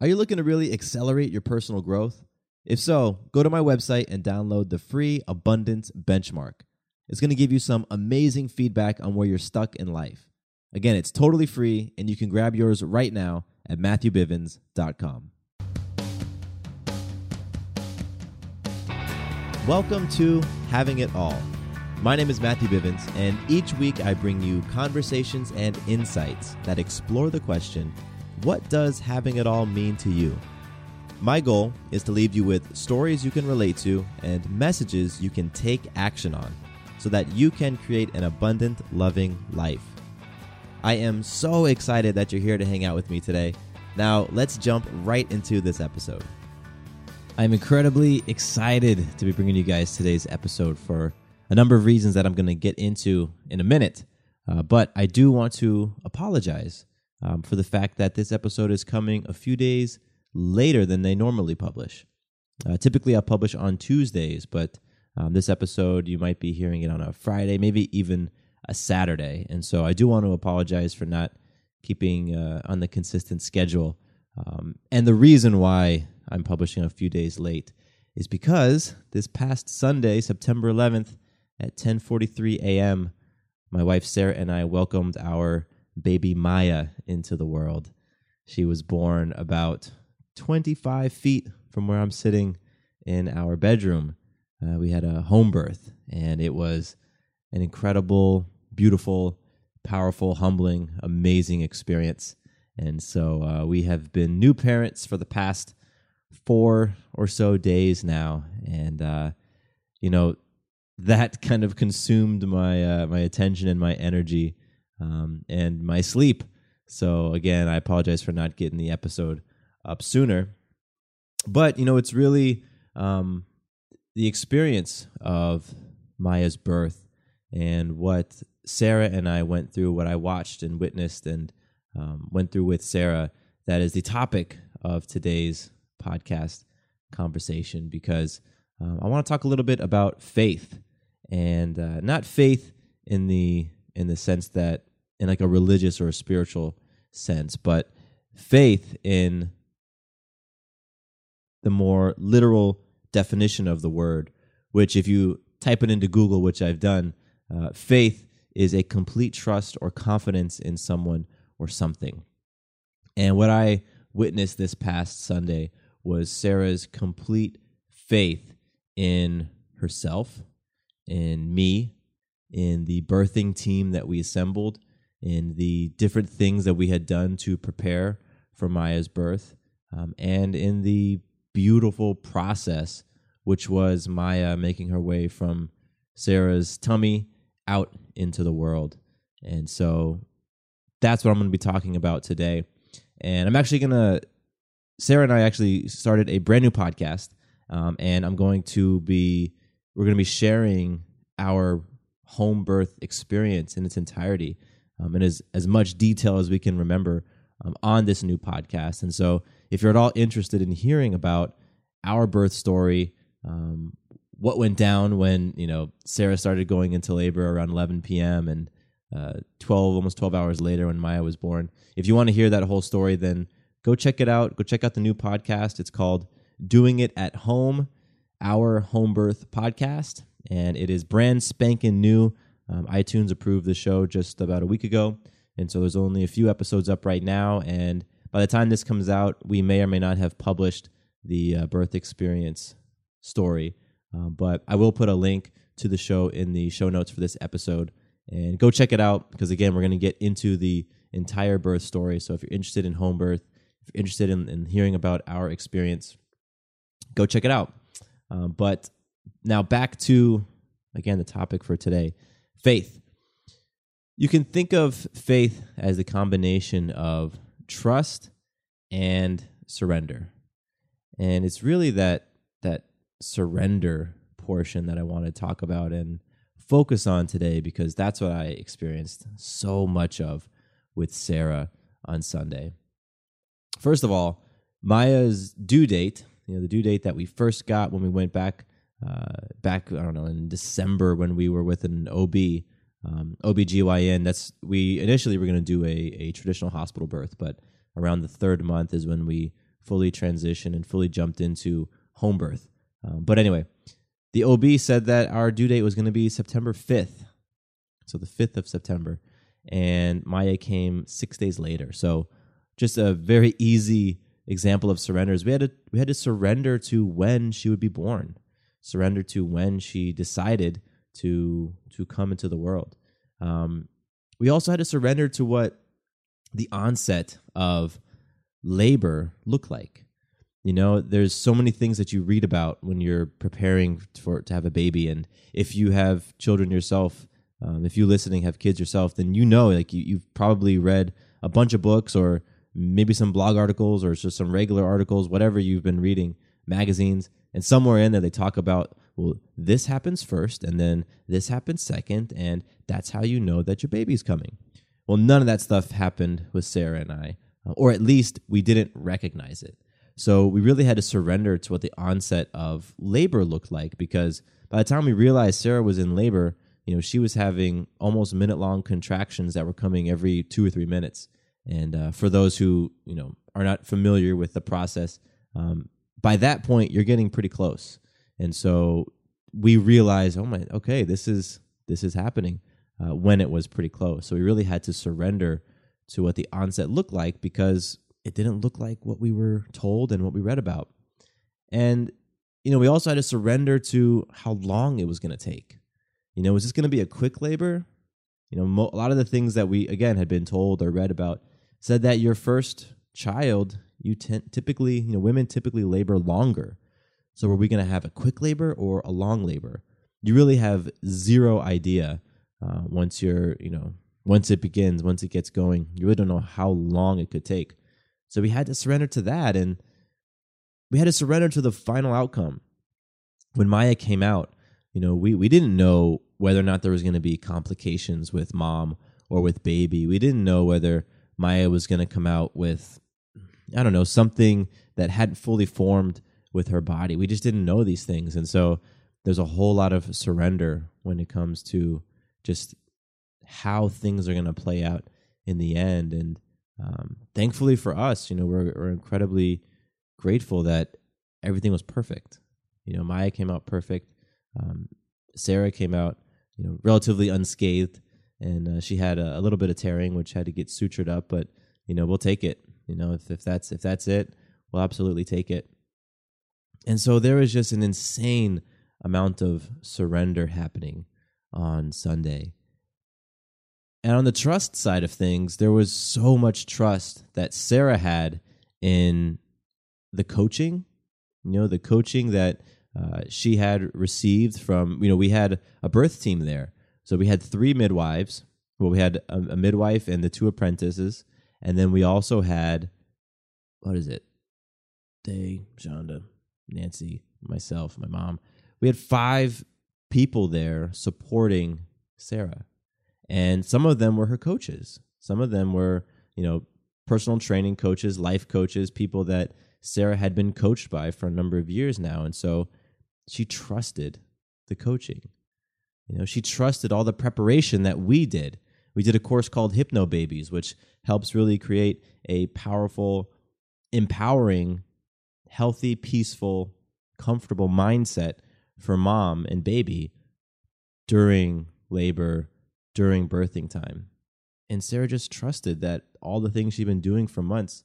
Are you looking to really accelerate your personal growth? If so, go to my website and download the free Abundance Benchmark. It's going to give you some amazing feedback on where you're stuck in life. Again, it's totally free, and you can grab yours right now at MatthewBivins.com. Welcome to Having It All. My name is Matthew Bivins, and each week I bring you conversations and insights that explore the question, what does having it all mean to you? My goal is to leave you with stories you can relate to and messages you can take action on so that you can create an abundant, loving life. I am so excited that you're here to hang out with me today. Now, let's jump right into this episode. I'm incredibly excited to be bringing you guys today's episode for a number of reasons that I'm going to get into in a minute, but I do want to apologize for the fact that this episode is coming a few days later than they normally publish. Typically, I publish on Tuesdays, but this episode, you might be hearing it on a Friday, maybe even a Saturday. And so I do want to apologize for not keeping on the consistent schedule. And the reason why I'm publishing a few days late is because this past Sunday, September 11th, at 10:43 a.m., my wife Sarah and I welcomed our baby Maya into the world. She was born about 25 feet from where I'm sitting in our bedroom. We had a home birth, and it was an incredible, beautiful, powerful, humbling, amazing experience. And so we have been new parents for the past 4 or so days now. And, you know, that kind of consumed my my attention and my energy and my sleep. So again, I apologize for not getting the episode up sooner. But, you know, it's really the experience of Maya's birth and what Sarah and I went through, what I watched and witnessed and went through with Sarah, that is the topic of today's podcast conversation, because I want to talk a little bit about faith, and not faith in the sense that in like a religious or a spiritual sense, but faith in the more literal definition of the word, which if you type it into Google, which I've done, faith is a complete trust or confidence in someone or something. And what I witnessed this past Sunday was Sarah's complete faith in herself, in me, in the birthing team that we assembled, in the different things that we had done to prepare for Maya's birth, and in the beautiful process, which was Maya making her way from Sarah's tummy out into the world. And so that's what I'm going to be talking about today. And I'm actually going to, Sarah and I actually started a brand new podcast, and we're going to be sharing our home birth experience in its entirety, and as much detail as we can remember, on this new podcast. And so if you're at all interested in hearing about our birth story, what went down when, you know, Sarah started going into labor around 11 p.m. and almost 12 hours later when Maya was born, if you want to hear that whole story, then go check it out. Go check out the new podcast. It's called Doing It At Home, Our Home Birth Podcast. And it is brand spanking new. iTunes approved the show just about a week ago. And so there's only a few episodes up right now. And By the time this comes out, we may or may not have published the birth experience story, but I will put a link to the show in the show notes for this episode, and go check it out, because again, we're going to get into the entire birth story. So if you're interested in home birth, if you're interested in hearing about our experience, go check it out. But now back to, again, the topic for today, faith. You can think of faith as the combination of trust and surrender. And it's really that surrender portion that I want to talk about and focus on today, because that's what I experienced so much of with Sarah on Sunday. First of all, Maya's due date, the due date that we first got when we went back, I don't know, in December when we were with an OBGYN, we initially were going to do a traditional hospital birth, but around the third month is when we fully transitioned and fully jumped into home birth. But anyway, the OB said that our due date was going to be September 5th, so the 5th of September, and Maya came 6 days later. So just a very easy example of surrenders. We had to surrender to when she would be born, surrender to when she decided to come into the world. We also had to surrender to what the onset of labor looked like. There's so many things that you read about when you're preparing to have a baby. And if you have children yourself, if you listening have kids yourself, then you've probably read a bunch of books, or maybe some blog articles, or just some regular articles, whatever you've been reading, magazines. And somewhere in there, they talk about, well, this happens first, and then this happens second, and that's how you know that your baby's coming. Well, none of that stuff happened with Sarah and I, or at least we didn't recognize it. So we really had to surrender to what the onset of labor looked like, because by the time we realized Sarah was in labor, she was having almost minute-long contractions that were coming every 2 or 3 minutes. And for those who are not familiar with the process, by that point you're getting pretty close. And so we realized, this is happening when it was pretty close. So we really had to surrender to what the onset looked like, because it didn't look like what we were told and what we read about. And, we also had to surrender to how long it was going to take. Was this going to be a quick labor? A lot of the things that we, again, had been told or read about said that your first child, women typically labor longer. So were we going to have a quick labor or a long labor? You really have zero idea once once it begins, once it gets going. You really don't know how long it could take. So we had to surrender to that, and we had to surrender to the final outcome. When Maya came out, we didn't know whether or not there was going to be complications with mom or with baby. We didn't know whether Maya was going to come out with, I don't know, something that hadn't fully formed with her body. We just didn't know these things. And so there's a whole lot of surrender when it comes to just how things are going to play out in the end. And thankfully for us, we're incredibly grateful that everything was perfect. Maya came out perfect. Sarah came out, relatively unscathed, and she had a little bit of tearing, which had to get sutured up. But we'll take it. If that's it, we'll absolutely take it. And so there was just an insane amount of surrender happening on Sunday. And on the trust side of things, there was so much trust that Sarah had in the coaching, the coaching that she had received from, we had a birth team there. So we had three midwives. Well, we had a midwife and the two apprentices. And then we also had, Day, Shonda, Nancy, myself, my mom. We had 5 people there supporting Sarah. And some of them were her coaches. Some of them were, personal training coaches, life coaches, people that Sarah had been coached by for a number of years now. And so she trusted the coaching. She trusted all the preparation that we did. We did a course called Hypno Babies, which helps really create a powerful, empowering, healthy, peaceful, comfortable mindset for mom and baby during labor, during birthing time. And Sarah just trusted that all the things she'd been doing for months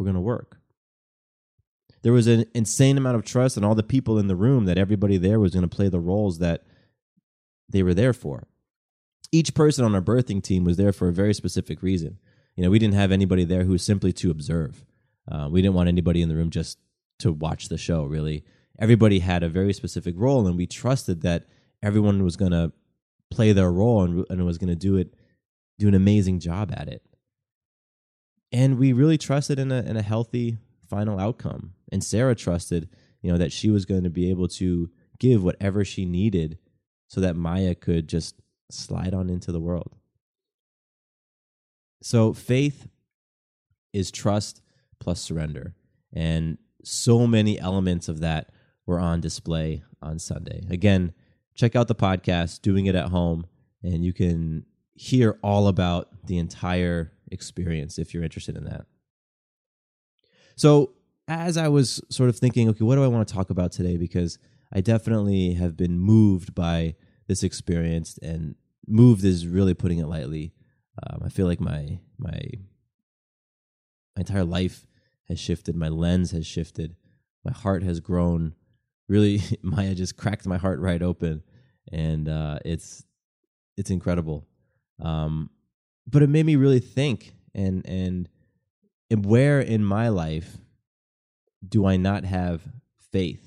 were going to work. There was an insane amount of trust in all the people in the room that everybody there was going to play the roles that they were there for. Each person on our birthing team was there for a very specific reason. You know, we didn't have anybody there who was simply to observe. We didn't want anybody in the room just to watch the show, really. Everybody had a very specific role, and we trusted that everyone was going to play their role and was going to do an amazing job at it. And we really trusted in a healthy final outcome. And Sarah trusted, you know, that she was going to be able to give whatever she needed so that Maya could just slide on into the world. So faith is trust plus surrender. And so many elements of that were on display on Sunday. Again, check out the podcast, Doing It At Home, and you can hear all about the entire experience if you're interested in that. So as I was sort of thinking, okay, what do I want to talk about today? Because I definitely have been moved by this experience, and moved is really putting it lightly. I feel like my entire life has shifted. My lens has shifted. My heart has grown. Really, Maya just cracked my heart right open, and it's incredible. But it made me really think, and where in my life do I not have faith?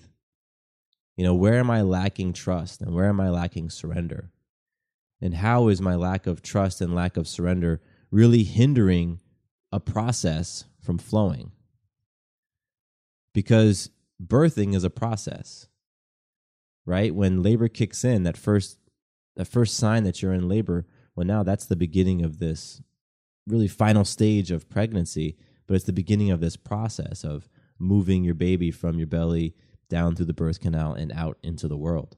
You know, where am I lacking trust, and where am I lacking surrender? And how is my lack of trust and lack of surrender really hindering a process from flowing? Because birthing is a process, right? When labor kicks in, that first sign that you're in labor, well, now that's the beginning of this really final stage of pregnancy, but it's the beginning of this process of moving your baby from your belly down through the birth canal and out into the world.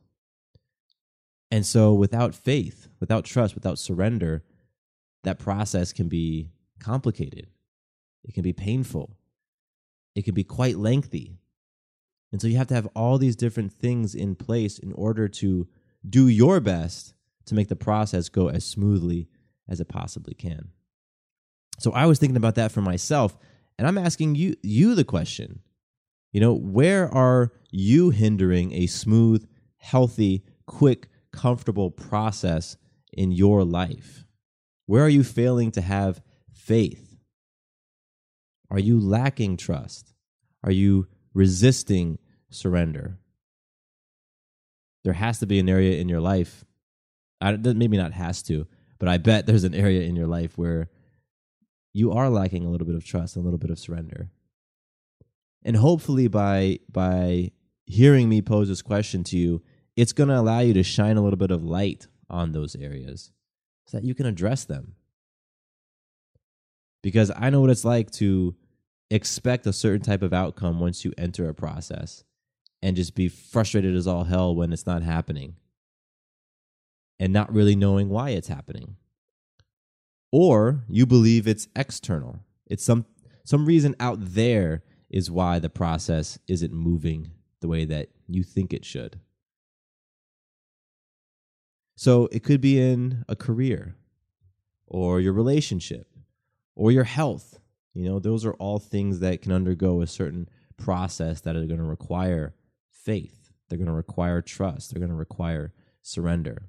And so without faith, without trust, without surrender, that process can be complicated. It can be painful. It can be quite lengthy. And so you have to have all these different things in place in order to do your best to make the process go as smoothly as it possibly can. So I was thinking about that for myself, and I'm asking you the question. You know, where are you hindering a smooth, healthy, quick, comfortable process in your life? Where are you failing to have faith? Are you lacking trust? Are you resisting surrender? There has to be an area in your life. Maybe not has to, but I bet there's an area in your life where you are lacking a little bit of trust and a little bit of surrender. And hopefully by hearing me pose this question to you, it's going to allow you to shine a little bit of light on those areas so that you can address them. Because I know what it's like to expect a certain type of outcome once you enter a process and just be frustrated as all hell when it's not happening and not really knowing why it's happening. Or you believe it's external. It's some reason out there is why the process isn't moving the way that you think it should. So it could be in a career or your relationship or your health. You know, those are all things that can undergo a certain process that are going to require faith. They're going to require trust. They're going to require surrender.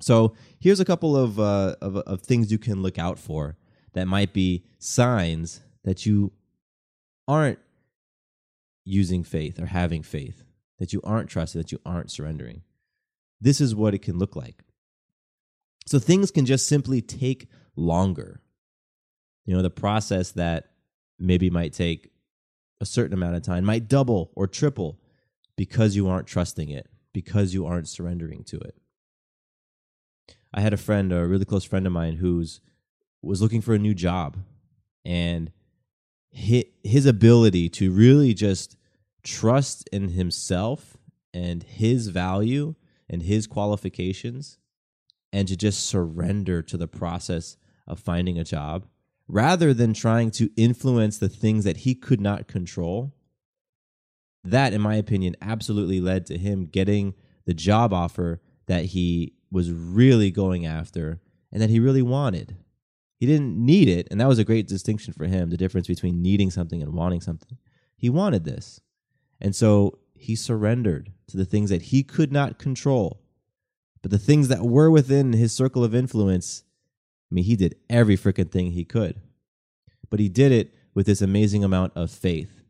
So here's a couple of things you can look out for that might be signs that you aren't using faith or having faith, that you aren't trusting, that you aren't surrendering. This is what it can look like. So things can just simply take longer. You know, the process that maybe might take a certain amount of time might double or triple because you aren't trusting it, because you aren't surrendering to it. I had a really close friend of mine, was looking for a new job, and his ability to really just trust in himself and his value and his qualifications, and to just surrender to the process of finding a job rather than trying to influence the things that he could not control. That, in my opinion, absolutely led to him getting the job offer that he was really going after and that he really wanted. He He didn't need it, and that was a great distinction for him, the difference between needing something and wanting something. He wanted this, and so he surrendered to the things that he could not control. But the things that were within his circle of influence, I mean, he did every freaking thing he could. But he did it with this amazing amount of faith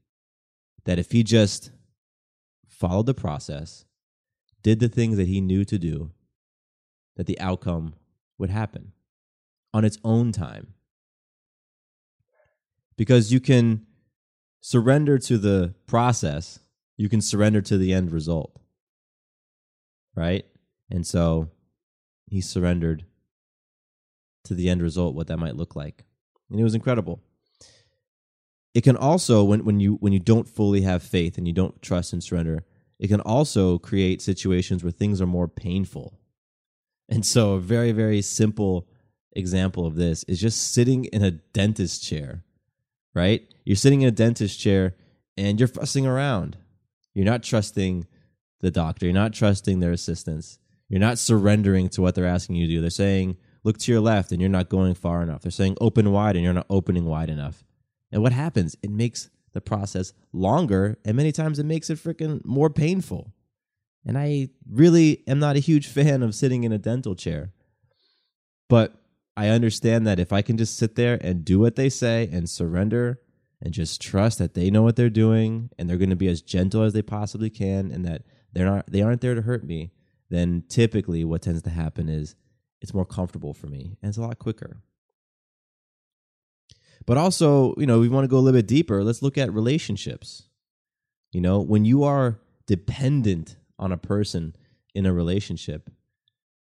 that if he just followed the process, did the things that he knew to do, that the outcome would happen on its own time. Because you can surrender to the process, you can surrender to the end result, right? And so he surrendered to the end result, what that might look like. And it was incredible. It can also, when you don't fully have faith and you don't trust and surrender, it can also create situations where things are more painful. And so a very, very simple example of this is just sitting in a dentist chair, right? You're sitting in a dentist chair and you're fussing around. You're not trusting the doctor. You're not trusting their assistants. You're not surrendering to what they're asking you to do. They're saying, look to your left, and you're not going far enough. They're saying open wide, and you're not opening wide enough. And what happens? It makes the process longer, and many times it makes it freaking more painful. And I really am not a huge fan of sitting in a dental chair. But I understand that if I can just sit there and do what they say and surrender and just trust that they know what they're doing and they're going to be as gentle as they possibly can and that they aren't there to hurt me, then typically what tends to happen is it's more comfortable for me and it's a lot quicker. But also, we want to go a little bit deeper. Let's look at relationships. When you are dependent on a person in a relationship,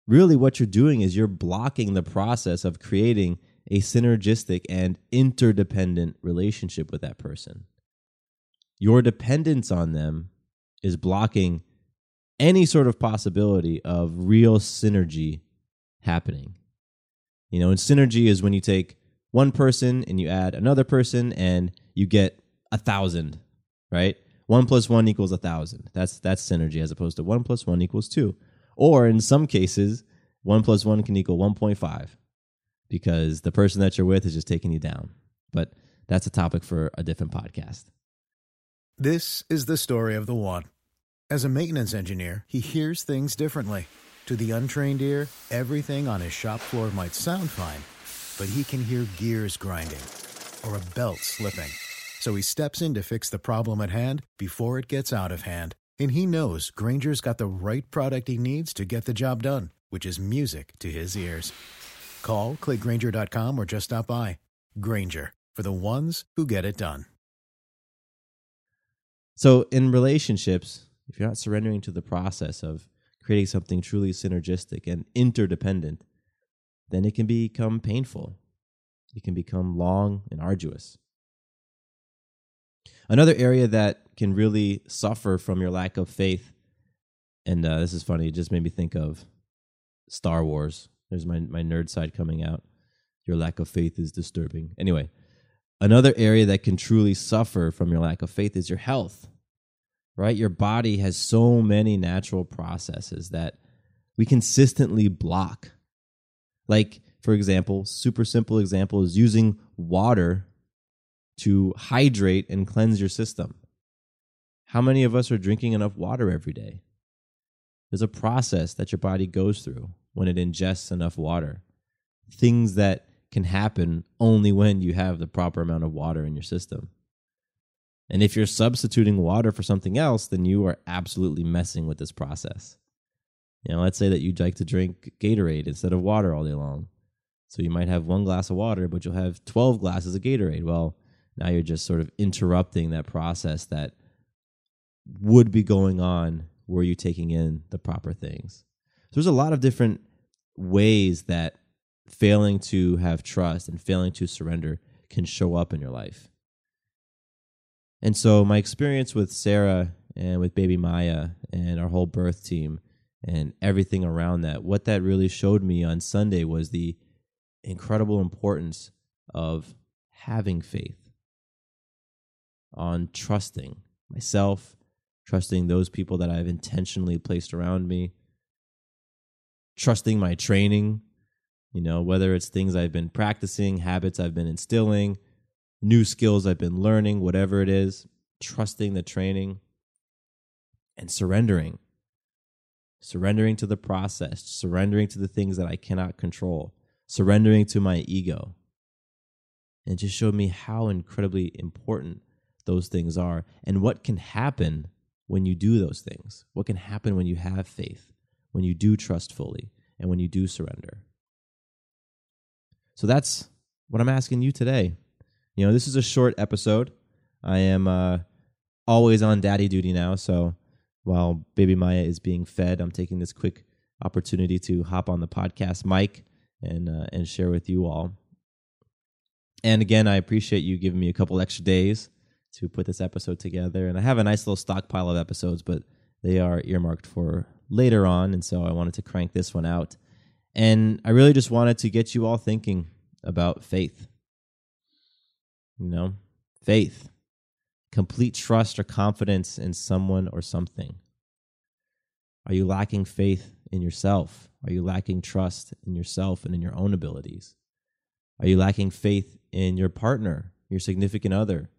really what you're doing is you're blocking the process of creating a synergistic and interdependent relationship with that person. Your dependence on them is blocking any sort of possibility of real synergy happening. And synergy is when you take one person and you add another person and you get 1,000, right? 1 + 1 = 1,000. That's synergy, as opposed to 1 + 1 = 2. Or in some cases, 1 + 1 can equal 1.5 because the person that you're with is just taking you down. But that's a topic for a different podcast. This is the story of the one. As a maintenance engineer, he hears things differently. To the untrained ear, everything on his shop floor might sound fine, but he can hear gears grinding or a belt slipping. So he steps in to fix the problem at hand before it gets out of hand. And he knows Granger's got the right product he needs to get the job done, which is music to his ears. Call, click Grainger.com, or just stop by. Grainger, for the ones who get it done. So in relationships, if you're not surrendering to the process of creating something truly synergistic and interdependent, then it can become painful. It can become long and arduous. Another area that can really suffer from your lack of faith, and this is funny, it just made me think of Star Wars. There's my nerd side coming out. Your lack of faith is disturbing. Anyway, another area that can truly suffer from your lack of faith is your health, right? Your body has so many natural processes that we consistently block. Like, for example, super simple example is using water to hydrate and cleanse your system. How many of us are drinking enough water every day? There's a process that your body goes through when it ingests enough water. Things that can happen only when you have the proper amount of water in your system. And if you're substituting water for something else, then you are absolutely messing with this process. Let's say that you'd like to drink Gatorade instead of water all day long. So you might have 1 glass of water, but you'll have 12 glasses of Gatorade. Well, now you're just sort of interrupting that process that would be going on were you taking in the proper things. So there's a lot of different ways that failing to have trust and failing to surrender can show up in your life. And so my experience with Sarah and with baby Maya and our whole birth team and everything around that, what that really showed me on Sunday was the incredible importance of having faith, on trusting myself, trusting those people that I've intentionally placed around me, trusting my training, You know, whether it's things I've been practicing, habits I've been instilling, new skills I've been learning, whatever it is, trusting the training and surrendering. Surrendering to the process, surrendering to the things that I cannot control, surrendering to my ego. And it just showed me how incredibly important those things are and what can happen when you do those things. What can happen when you have faith, when you do trust fully, and when you do surrender. So that's what I'm asking you today. You know, this is a short episode. I am always on daddy duty now, so while baby Maya is being fed, I'm taking this quick opportunity to hop on the podcast mic and share with you all. And again, I appreciate you giving me a couple extra days to put this episode together. And I have a nice little stockpile of episodes, but they are earmarked for later on. And so I wanted to crank this one out. And I really just wanted to get you all thinking about faith. You know, faith. Complete trust or confidence in someone or something. Are you lacking faith in yourself? Are you lacking trust in yourself and in your own abilities? Are you lacking faith in your partner, your significant other,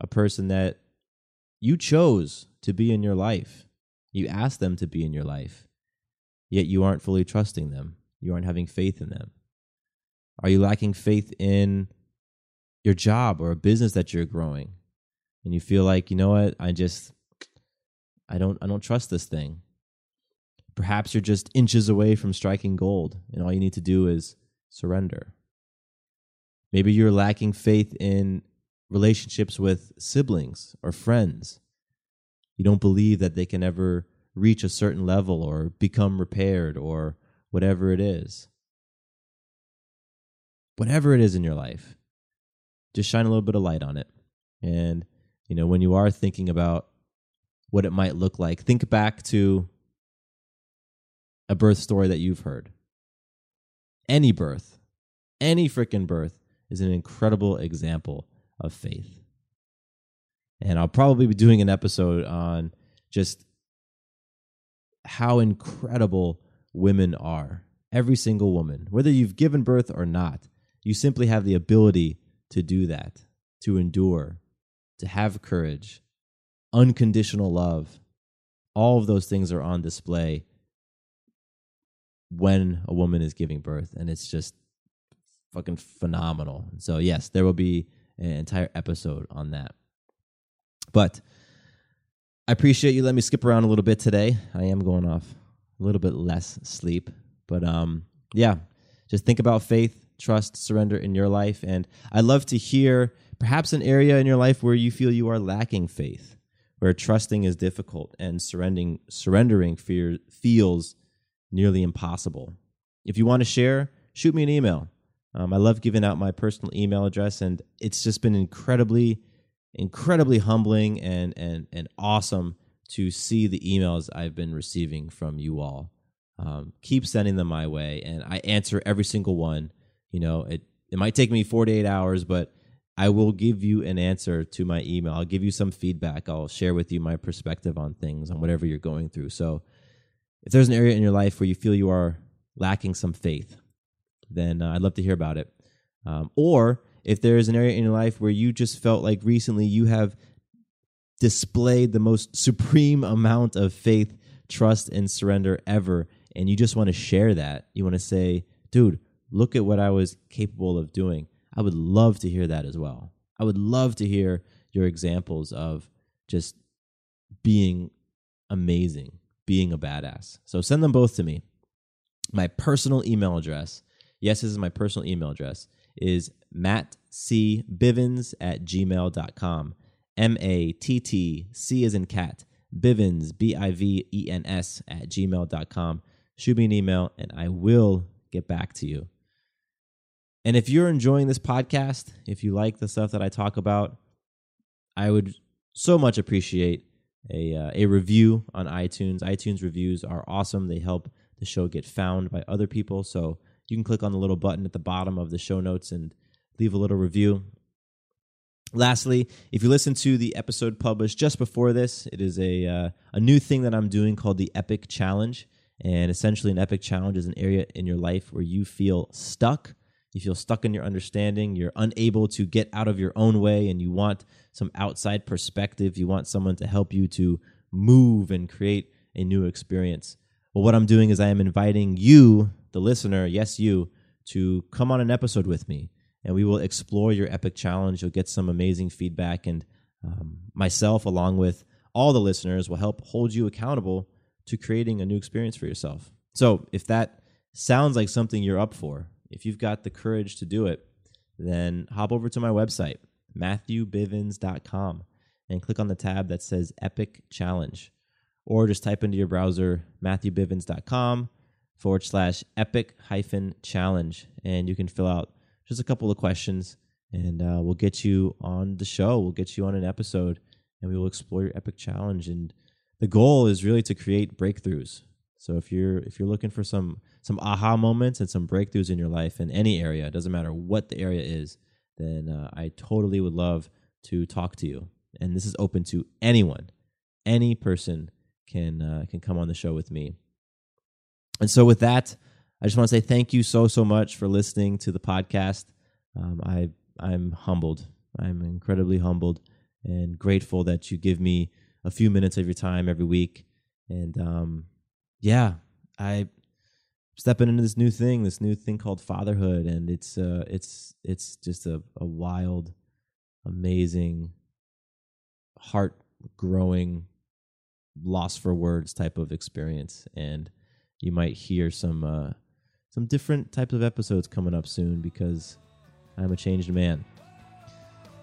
a person that you chose to be in your life? You asked them to be in your life, yet you aren't fully trusting them. You aren't having faith in them. Are you lacking faith in your job or a business that you're growing? And you feel like, you know what, I don't trust this thing. Perhaps you're just inches away from striking gold, and all you need to do is surrender. Maybe you're lacking faith in relationships with siblings or friends. You don't believe that they can ever reach a certain level or become repaired or whatever it is. Whatever it is in your life, just shine a little bit of light on it. And you know, when you are thinking about what it might look like, think back to a birth story that you've heard. Any birth, any freaking birth is an incredible example of faith. And I'll probably be doing an episode on just how incredible women are. Every single woman, whether you've given birth or not, you simply have the ability to do that, to endure, to have courage, unconditional love. All of those things are on display when a woman is giving birth, and it's just fucking phenomenal. So yes, there will be an entire episode on that. But I appreciate you letting me skip around a little bit today. I am going off a little bit less sleep, but yeah, just think about faith, trust, surrender in your life, and I'd love to hear perhaps an area in your life where you feel you are lacking faith, where trusting is difficult and surrendering feels nearly impossible. If you want to share, shoot me an email. I love giving out my personal email address, and it's just been incredibly, incredibly humbling and awesome to see the emails I've been receiving from you all. Keep sending them my way, and I answer every single one. You know, it might take me 48 hours, but I will give you an answer to my email. I'll give you some feedback. I'll share with you my perspective on things, on whatever you're going through. So if there's an area in your life where you feel you are lacking some faith, then I'd love to hear about it. Or if there is an area in your life where you just felt like recently you have displayed the most supreme amount of faith, trust, and surrender ever, and you just want to share that. You want to say, dude, look at what I was capable of doing. I would love to hear that as well. I would love to hear your examples of just being amazing, being a badass. So send them both to me. My personal email address, yes, this is my personal email address, is mattcbivins@gmail.com. MATTC as in cat, Bivins, BIVENS @gmail.com. Shoot me an email and I will get back to you. And if you're enjoying this podcast, if you like the stuff that I talk about, I would so much appreciate a review on iTunes. iTunes reviews are awesome. They help the show get found by other people. So you can click on the little button at the bottom of the show notes and leave a little review. Lastly, if you listen to the episode published just before this, it is a new thing that I'm doing called the Epic Challenge. And essentially, an epic challenge is an area in your life where you feel stuck. You feel stuck in your understanding. You're unable to get out of your own way, and you want some outside perspective. You want someone to help you to move and create a new experience. Well, what I'm doing is I am inviting you, the listener, yes, you, to come on an episode with me, and we will explore your epic challenge. You'll get some amazing feedback, and myself, along with all the listeners, will help hold you accountable to creating a new experience for yourself. So if that sounds like something you're up for, if you've got the courage to do it, then hop over to my website, MatthewBivins.com, and click on the tab that says Epic Challenge, or just type into your browser MatthewBivins.com/epic-challenge, and you can fill out just a couple of questions, and we'll get you on the show. We'll get you on an episode, and we will explore your epic challenge. And the goal is really to create breakthroughs. So if you're looking for some aha moments and some breakthroughs in your life in any area, it doesn't matter what the area is, then I totally would love to talk to you. And this is open to anyone. Any person can come on the show with me. And so with that, I just want to say thank you so much for listening to the podcast. I'm humbled. I'm incredibly humbled and grateful that you give me a few minutes of your time every week. And I'm stepping into this new thing called fatherhood, and it's just a wild, amazing, heart-growing, loss for words type of experience. And you might hear some different types of episodes coming up soon, because I'm a changed man.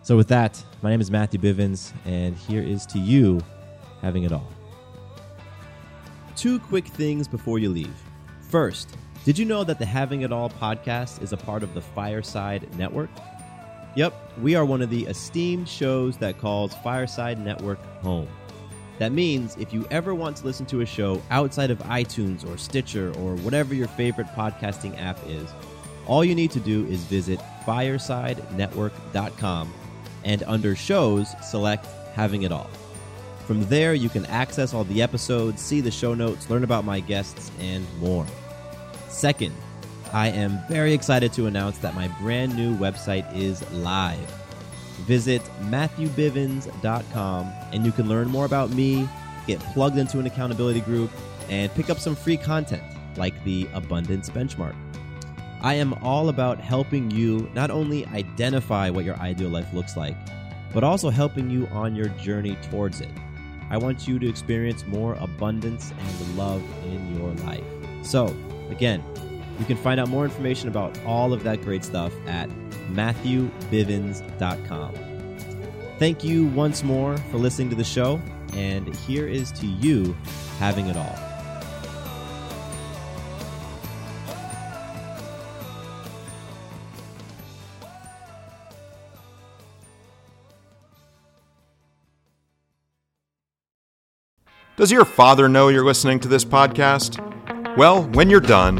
So with that, my name is Matthew Bivins, and here is to you having it all. 2 quick things before you leave. First, did you know that the Having It All podcast is a part of the Fireside Network? Yep, we are one of the esteemed shows that calls Fireside Network home. That means if you ever want to listen to a show outside of iTunes or Stitcher or whatever your favorite podcasting app is, all you need to do is visit firesidenetwork.com and under shows, select Having It All. From there, you can access all the episodes, see the show notes, learn about my guests, and more. Second, I am very excited to announce that my brand new website is live. Visit MatthewBivins.com and you can learn more about me, get plugged into an accountability group, and pick up some free content like the Abundance Benchmark. I am all about helping you not only identify what your ideal life looks like, but also helping you on your journey towards it. I want you to experience more abundance and love in your life. So, again, you can find out more information about all of that great stuff at MatthewBivins.com. Thank you once more for listening to the show, and here is to you having it all. Does your father know you're listening to this podcast? Well, when you're done,